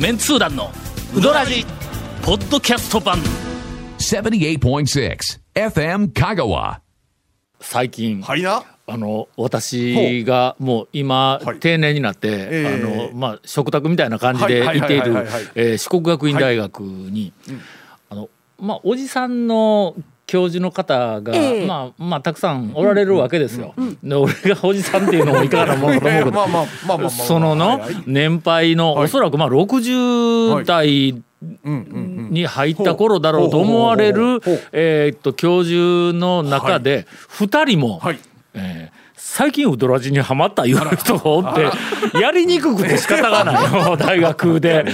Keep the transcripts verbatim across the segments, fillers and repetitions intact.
メンツー団のウドラジポッドキャスト版 ななじゅうはってんろく エフエム 香川。最近はいなあの私がもう今、はい、定年になって、えーあのまあ、食卓みたいな感じでいている四国学院大学に、はいうんあのまあ、おじさんの教授の方が、えーまあまあ、たくさんおられるわけですよ、うんうんうん、で俺がおじさんっていうのもいかがなものかと思うけど、まあまあまあまあ、そのの年配の、はい、おそらくまあろくじゅう代、はいに入った頃だろうと思われるえっと教授の中でふたりもえ最近ウドラジにハマったいう人がおってやりにくくて仕方がないの大学で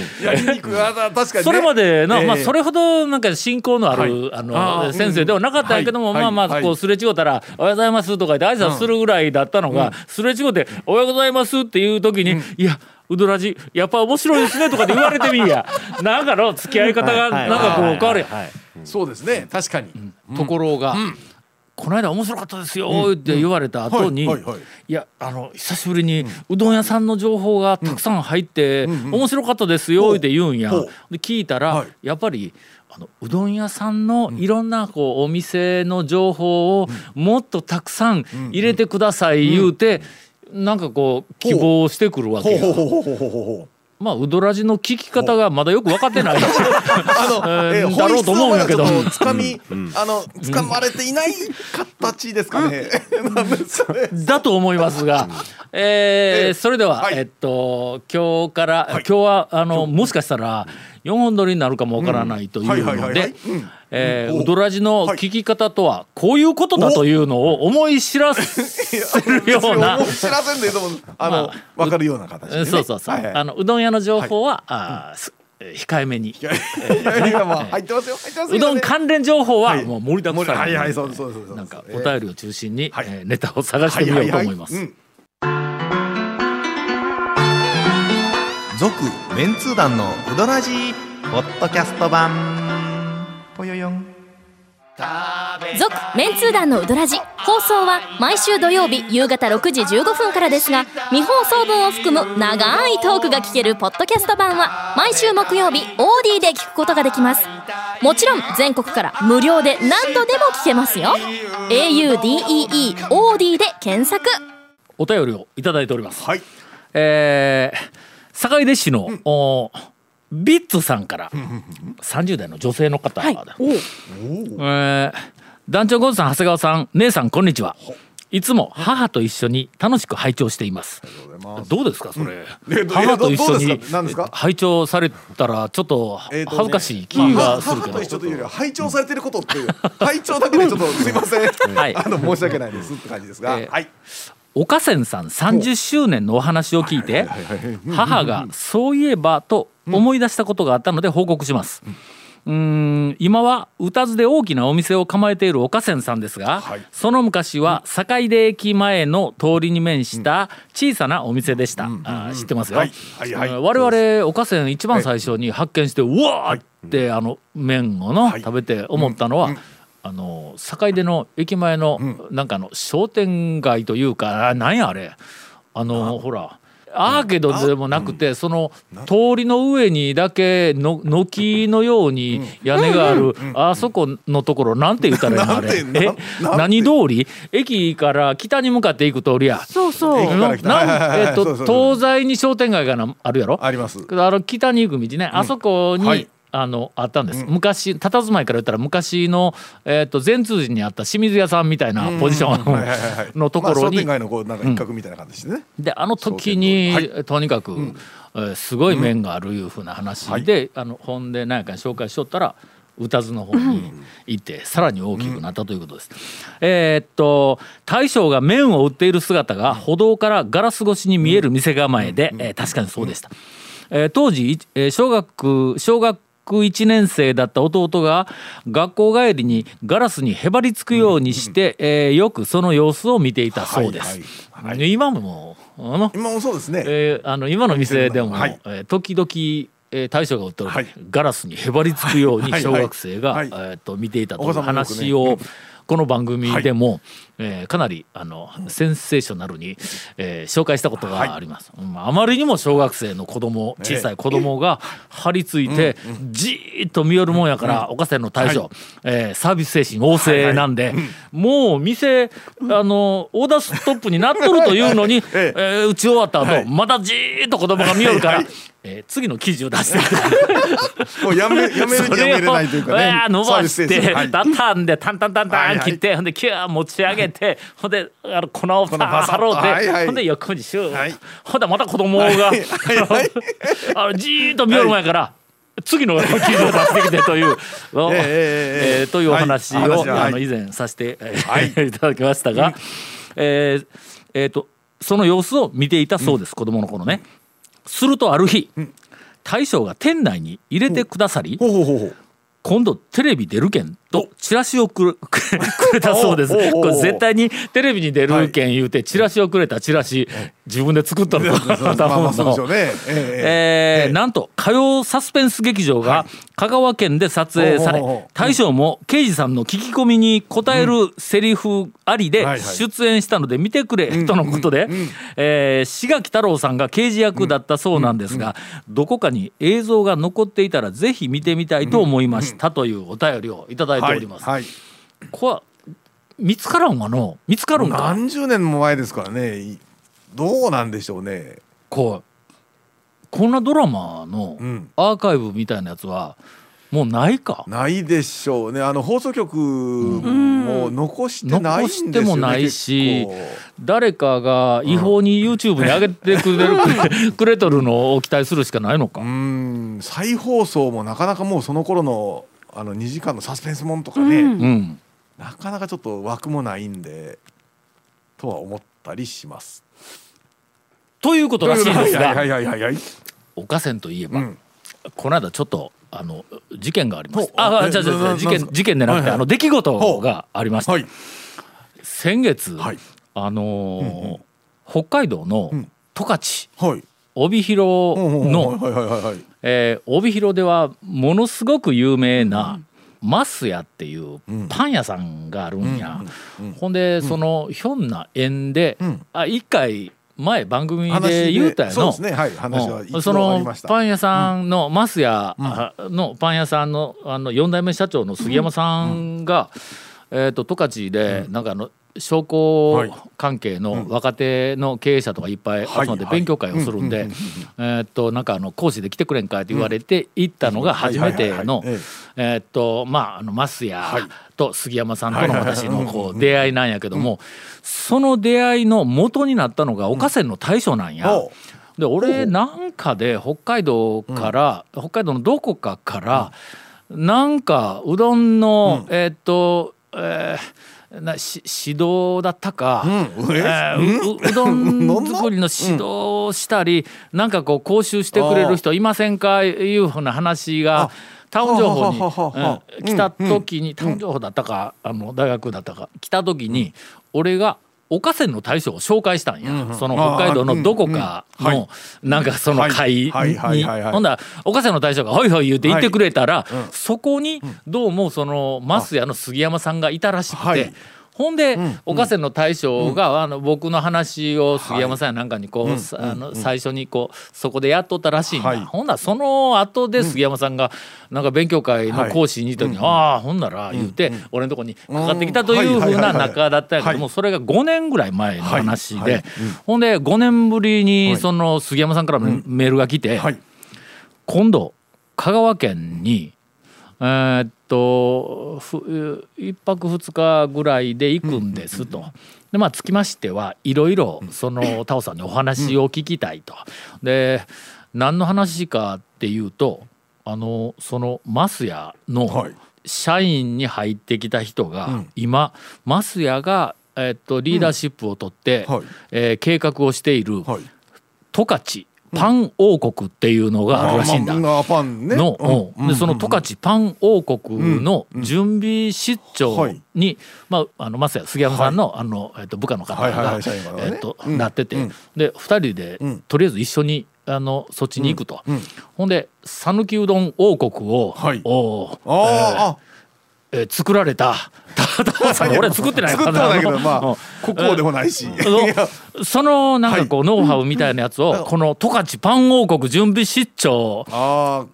それまでのまあそれほどなんか親交のあるあの先生ではなかったけどもまあまあこうすれ違ったらおはようございますとか言って挨拶するぐらいだったのがすれ違っておはようございますっていう時にいやウドラジやっぱ面白いですねとかで言われてみんやなんかの付き合い方がなんかこう変わるやんそうですね確かに、うん、ところが、うん、この間面白かったですよって言われた後に、うんうんはいはい、いやあの久しぶりにうどん屋さんの情報がたくさん入って、うんうん、面白かったですよって言うんや、うんうん、で聞いたら、はい、やっぱりあのうどん屋さんのいろんなこうお店の情報をもっとたくさん入れてください言うて、うんうんうんなんかこう希望してくるわけや。まあウドラジの聞き方がまだよく分かってないあの、えー、だろうと思うんやけど、つかみ、うん、あの掴まれていない形ですかね。だと思いますが、えー、それでは、はい、えっと今日から、はい、今日はあのもしかしたらよんほん撮りになるかもわからないというので。えー、ウドラジの聞き方とはこういうことだというのを思い知らせるような思い知らせんでもあの、まあ、分かるような形でねそうそうそう、はいはい、あのうどん屋の情報は、はい、あ控えめに入ってますようどん関連情報はもう盛りだくさん、はいはい、なんかお便りを中心に、はいえー、ネタを探してみようと思います続メンツー団のウドラジポッドキャスト版ぽよよん続メンツー団のウドラジ放送は毎週土曜日夕方ろくじじゅうごふんからですが未放送分を含む長いトークが聞けるポッドキャスト版は毎週木曜日 オーディー で聞くことができますもちろん全国から無料で何度でも聞けますよ エーユーディーイーイーオーディー で検索お便りをいただいております、はいえー、坂出市の、うん、おビッツさんからさんじゅう代の女性の方、はいえー、団長ゴーズさん長谷川さん姉さんこんにちはいつも母と一緒に楽しく拝聴していますどうですかそれ、うん、母と一緒に拝聴されたらちょっと恥ずかしい気がするけど、えーとねまあ、母と一緒というよりは拝聴されてることっていう拝聴だけでちょっとすいません、はい、あの申し訳ないですって感じですが、えーはい岡仙さんさんじゅっしゅうねんのお話を聞いて母がそういえばと思い出したことがあったので報告しますうーん今は宇多津で大きなお店を構えている岡仙さんですがその昔は坂出駅前の通りに面した小さなお店でしたあ知ってますよ、はいはいはい、我々岡仙一番最初に発見してうわーってあの麺をの食べて思ったのはあの坂出の駅前のなんかの商店街というか、うん、何やあれあのあほらアーケードでもなくて、うん、その通りの上にだけの軒のように屋根がある、うんうんうん、あそこのところなんて言ったらいいのあれえ何通り駅から北に向かっていく通りやそうそう東西に商店街があるやろありますあの北に行く道ね、うん、あそこに、はいあのあったんです、うん、昔佇まいから言ったら昔の、えー、と善通寺にあった清水屋さんみたいなポジションのところに商店街のこうなんか一角みたいな感じですね、うん、であの時に、はい、とにかく、うんえー、すごい面があるいう風な話で、うん、あの本で何やかに紹介しとったら宇多津の方に行って、うん、さらに大きくなったということです、うん、えー、っと大将が面を売っている姿が歩道からガラス越しに見える店構えで、うんえー、確かにそうでした、うんえー、当時、えー、小学小学いちねん生だった弟が学校帰りにガラスにへばりつくようにして、うんえー、よくその様子を見ていたそうです、はいはいはい、今もあの今もそうですね、えー、あの今の店でも、はいえー、時々、えー、大将が売ってる、はい、ガラスにへばりつくように小学生が、はいはいえー、と見ていたという話をこの番組でも、はいえー、かなりあのセンセーショナルに、えー、紹介したことがあります、はいうん、あまりにも小学生の子供小さい子供が張り付いてじーっと見よるもんやから、うんうん、お菓子の大将、はいえー、サービス精神旺盛なんで、はいはいうん、もう店あのオーダーストップになっとるというのに、えー、打ち終わった後、はい、またじーっと子供が見よるから、はいえー、次の記事を出してもうやめ、やめるにやめれないというかね、えー、伸ばして、はい、だったんでタンタンタンタン切って、はいはい、ほんでキュー持ち上げてほんであの粉をパー貼ろうて、はいはい、ほんで横にシュー、はい、ほんでまた子供が、はいはい、あのじーっと見よる前から、はい次の記事を出してきてという、えーえー、というお話を、はい話はい、あの以前させて、はい、いただきましたが、うんえーえー、とその様子を見ていたそうです、うん、子供の頃ね。するとある日、うん、大将が店内に入れてくださり、うん、今度テレビ出るけんとチラシをく れ, くれたそうです。これ絶対にテレビに出るけん言うてチラシをくれたチラシ、はい、自分で作ったのか。なんと火曜サスペンス劇場が香川県で撮影され、はい、大将も刑事さんの聞き込みに答えるセリフありで出演したので見てくれ、うん、とのことで、うんうんえー、志垣太郎さんが刑事役だったそうなんですが、うんうん、どこかに映像が残っていたらぜひ見てみたいと思いました、うんうん、というお便りをいただきました。はいはい、こは見つからんわの見つかるんか何十年も前ですからね。どうなんでしょうね。こうこんなドラマのアーカイブみたいなやつはもうないか、うん、ないでしょうね。あの放送局も残してないんですよね、うん、残してもないし誰かが違法に YouTube に上げてく れ, る、うん、くれとるのを期待するしかないのか。うん再放送もなかなかもうその頃のあのにじかんのサスペンスもんとかね、うん、なかなかちょっと枠もないんでとは思ったりしますということらしいんですが、おかせんといえば、うん、この間ちょっとあの事件がありました。あ、じゃあじゃあ事件、事件でなくて、はいはい、あの出来事がありました、はい、先月、はいあのーうんうん、北海道の十勝、うんはい帯広のえ帯広ではものすごく有名なマスヤっていうパン屋さんがあるんや、うんうんうん、ほんでそのひょんな縁で、うん、あいっかい前番組で言うたやのそのパン屋さんのマスヤのパン屋さん の, あのよん代目社長の杉山さんが、うんうん、えーと十勝でなんかあの商工関係の若手の経営者とかいっぱい集まって勉強会をするんで、えっとなんかあの講師で来てくれんかって言われて行ったのが初めてのえっとまああの増谷と杉山さんとの私のこう出会いなんやけども、その出会いの元になったのがおかせんの大将なんや。で俺なんかで北海道から北海道のどこかからなんかうどんのえっとえーなし指導だったか、うんえー、う, うどん作りの指導をしたりなんかこう講習してくれる人いませんかいうふうな話がタウン情報に来た時に、うん、タウン情報だったかあの大学だったか来た時に、うん、俺がおかせんの大将を紹介したんや、うん、その北海道のどこかのなんかその会にほんだらおかせんの大将がほいほい言うて言ってくれたら、はいうん、そこにどうもその増谷の杉山さんがいたらしくて、はい、ほんで、うん、おかせんの大将があの僕の話を杉山さんやなんかにこう、はい、あの最初にこうそこでやっとったらしいんだ、はい、ほんならその後で杉山さんがなんか勉強会の講師にいた時に、はい、ああほんなら言うて、うん、俺のとこにかかってきたという風な中だったけども、それがごねんぐらい前の話で、はいはいうん、ほんでごねんぶりにその杉山さんからメールが来て、はい、今度香川県にえー、っといっぱくふつかぐらいで行くんですと、でまあつきましてはいろいろそのタオさんにお話を聞きたいと。で何の話かっていうとあのその増谷の社員に入ってきた人が今増谷が、えー、っとリーダーシップを取って、うんはいえー、計画をしている十勝パン王国っていうのがあるらしいんだ、まあパンねのうん、でその十勝パン王国の準備出張に、まあ、あのまさや杉山さん の,、はい、あのえっと、部下の方がなってて、うん、でふたりで、うん、とりあえず一緒にあのそっちに行くと、うんうん、ほんで讃岐うどん王国を、はいおえーえー、作られた俺作ってない作ってないけど、まあ国王でもないし、そのなんかこうノウハウみたいなやつをこの十勝パン王国準備室長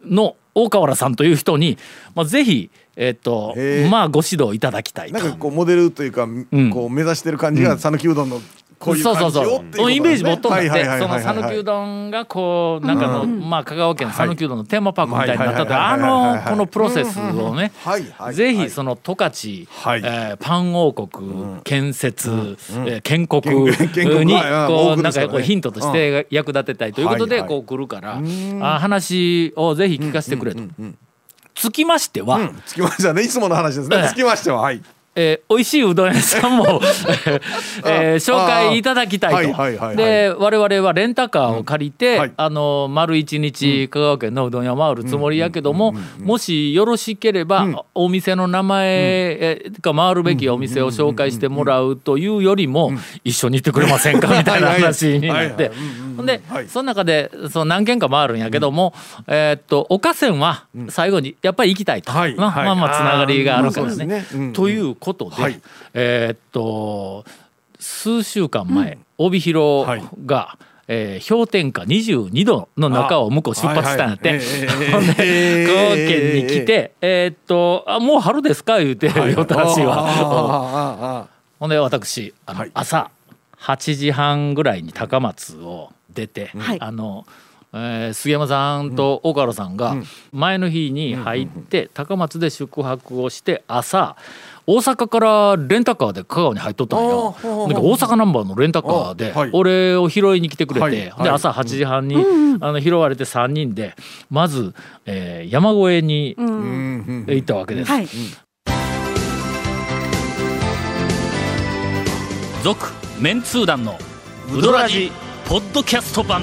の大河原さんという人にまあぜひえっとまあご指導いただきたいと。なんかこうモデルというかこう目指してる感じが讃岐うどんのこういう感じよっていう、そうそうそう、イメージ持っとんだって、その讃岐うどんがこうなんかの、まあ香川県讃岐うどんのテーマパークみたいになったって、あのこのプロセスをね、ぜひその十勝、えー、パン王国建設、えー、建国にこうなんかこうヒントとして役立てたいということでこう来るから、あ話をぜひ聞かせてくれと。つきましては、つきましてはね、いつもの話ですね。つきましては、はい、えー、美味しいうどん屋さんも、えー、紹介いただきたいと。で我々はレンタカーを借りて、うんはい、あの丸一日香川県のうどん屋回るつもりやけども、もしよろしければ、うん、お店の名前が回るべきお店を紹介してもらうというよりも、うん、一緒に行ってくれませんかみたいな話になって、でその中でその何軒か回るんやけども、うん、えー、っと岡線は最後にやっぱり行きたいと、はい、まあ、はい、まあまあつながりがあるからね、まあそうですね、うん、ということで、はい、えー、っと数週間前、うん、帯広が、はい、えー、氷点下にじゅうにどの中を向こう出発したんやって、香川県に来て、えー、っとあもう春ですか言うてよたらしいわ。ほんで私あの、はい、朝はちじはんぐらいに高松を出て、はい、あのえー、杉山さんと大川さんが前の日に入って高松で宿泊をして、朝大阪からレンタカーで香川に入っとったんよ。なんか大阪ナンバーのレンタカーで俺を拾いに来てくれて、はいはい、で朝はちじはんに、うん、あの拾われてさんにんでまず、えー、山越えに行ったわけです。続、はい、メンツー団のウドラジポッドキャスト版。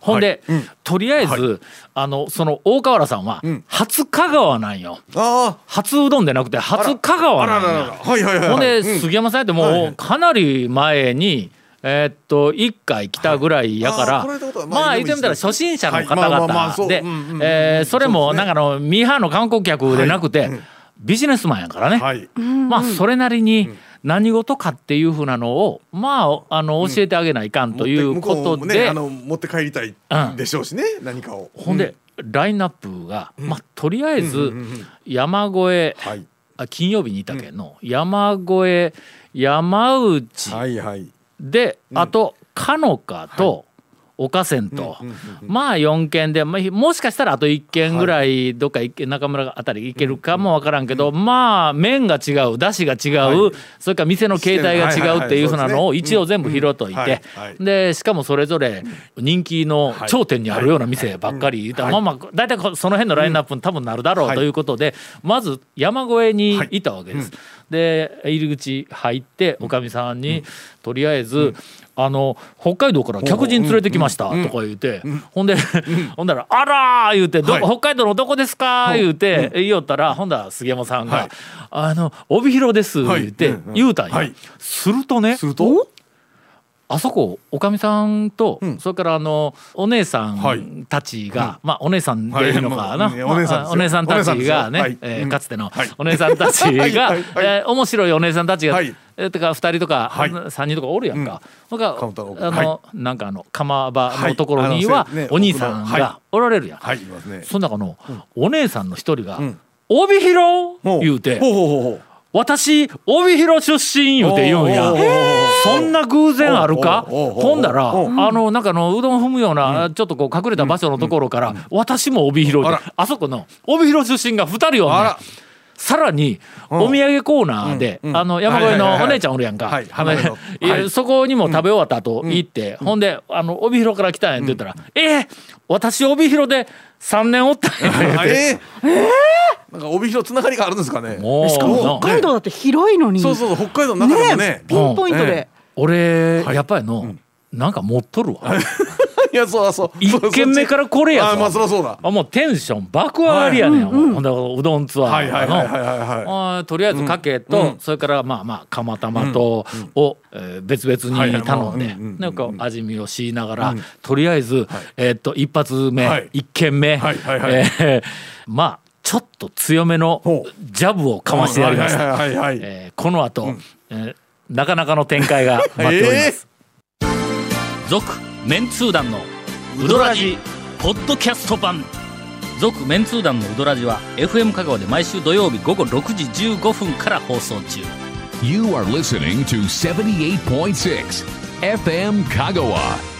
ほんで、はい、うん、とりあえず、はい、あのその大河原さんは初香川なんよ、うん、初うどんでなくて初香川なんよ。ほんで杉山さんやってもうかなり前にえー、っといっかい来たぐらいやから、はい、あまあ言ってみたら初心者の方々で、えそれもなんかのミーハーの観光客でなくて、はい、うん、ビジネスマンやからね、はい、まあそれなりに、うん、何事かっていう風なのをまああの教えてあげないかんということで、うん、向こうもね、あの持って帰りたいでしょうしね、うん、何かを。ほんで、うん、ラインナップが、うん、まあ、とりあえず山越え、うんうんうん、あ金曜日にいたけの、うん、山越え山内、はいはい、で、うん、あとかのかと、はい、岡線と、うんうんうん、まあよん軒で、まあ、もしかしたらあといっ軒ぐらいどっか中村あたり行けるかもわからんけど、うんうんうん、まあ麺が違う、出汁が違う、はい、それから店の形態が違うっていうふうなのを一応全部拾っといて、でしかもそれぞれ人気の頂点にあるような店ばっかり、まあまあ大体その辺のラインナップに多分なるだろうということで、まず山越えにいたわけです、はい、うん、で入り口入っておかみさんに、うん、とりあえず、うん、あの北海道から客人連れてきましたとか言うて、ほんでほんだらあらー言うて、ど、はい、北海道のどこですか言うて言いよったら、ほんだら杉山さんが、はい、あの帯広です言うて、はい、言うたんや、はい、するとね、するとあそこおかみさんと、うん、それからあのお姉さんたちが、はい、まあお姉さんでいいのかな、はい、まあ、お姉さんですよ、お姉さんたちがね、はい、えー、かつての、はい、お姉さんたちが、はいはいはい、えー、面白いお姉さんたちが、はい、えー、とかふたりとかさんにんとかおるやんか、うん、なんかあのなんかあの釜場のところにはお兄さんがおられるやん、はいはい、その中のお姉さんの一人が、うん、帯広言うて、ほうほうほうほう、私帯広出身言うて言うんや。そんな偶然あるか。ほんだらあのなんかのうどん踏むようなちょっとこう隠れた場所のところから、私も帯広で、あそこの帯広出身がふたりおんねん。さらにお土産コーナーで、うんうん、あの山越えのお姉ちゃんおるやんか、はいはいはいはい、そこにも食べ終わった後行って、うん、ほんであの帯広から来たんやって言ったら、うん、えー、私帯広でさんねんおったんやってえー、えー、なんか帯広つながりがあるんですかね。もうしかも北海道だって広いのに、ね、そうそう北海道の中でも ね, ねピンポイントで、えー、俺、はい、やっぱりの、うん、なんか持っとるわいやそうそう一軒目からこれやと、まあ、そりゃそうだ、あもうテンション爆上がりやねん、はい、うんうん、ほんでうどんツアーのとりあえずかけと、うん、それからまあまあ釜玉とを、うんえー、別々に頼んで、はい、なんか味見をしながら、うん、とりあえず、はい、えー、っと一発目、はい、一軒目、はいはいはい、えー、まあちょっと強めのジャブをかましてやりました。この後、うん、えー、なかなかの展開が待っております続、えーメンツー団のウドラジポッドキャスト版。続メンツー団のウドラジは エフエム 香川で毎週土曜日午後ろくじじゅうごふんから放送中。 You are listening to ななじゅうはちてんろく エフエム 香川。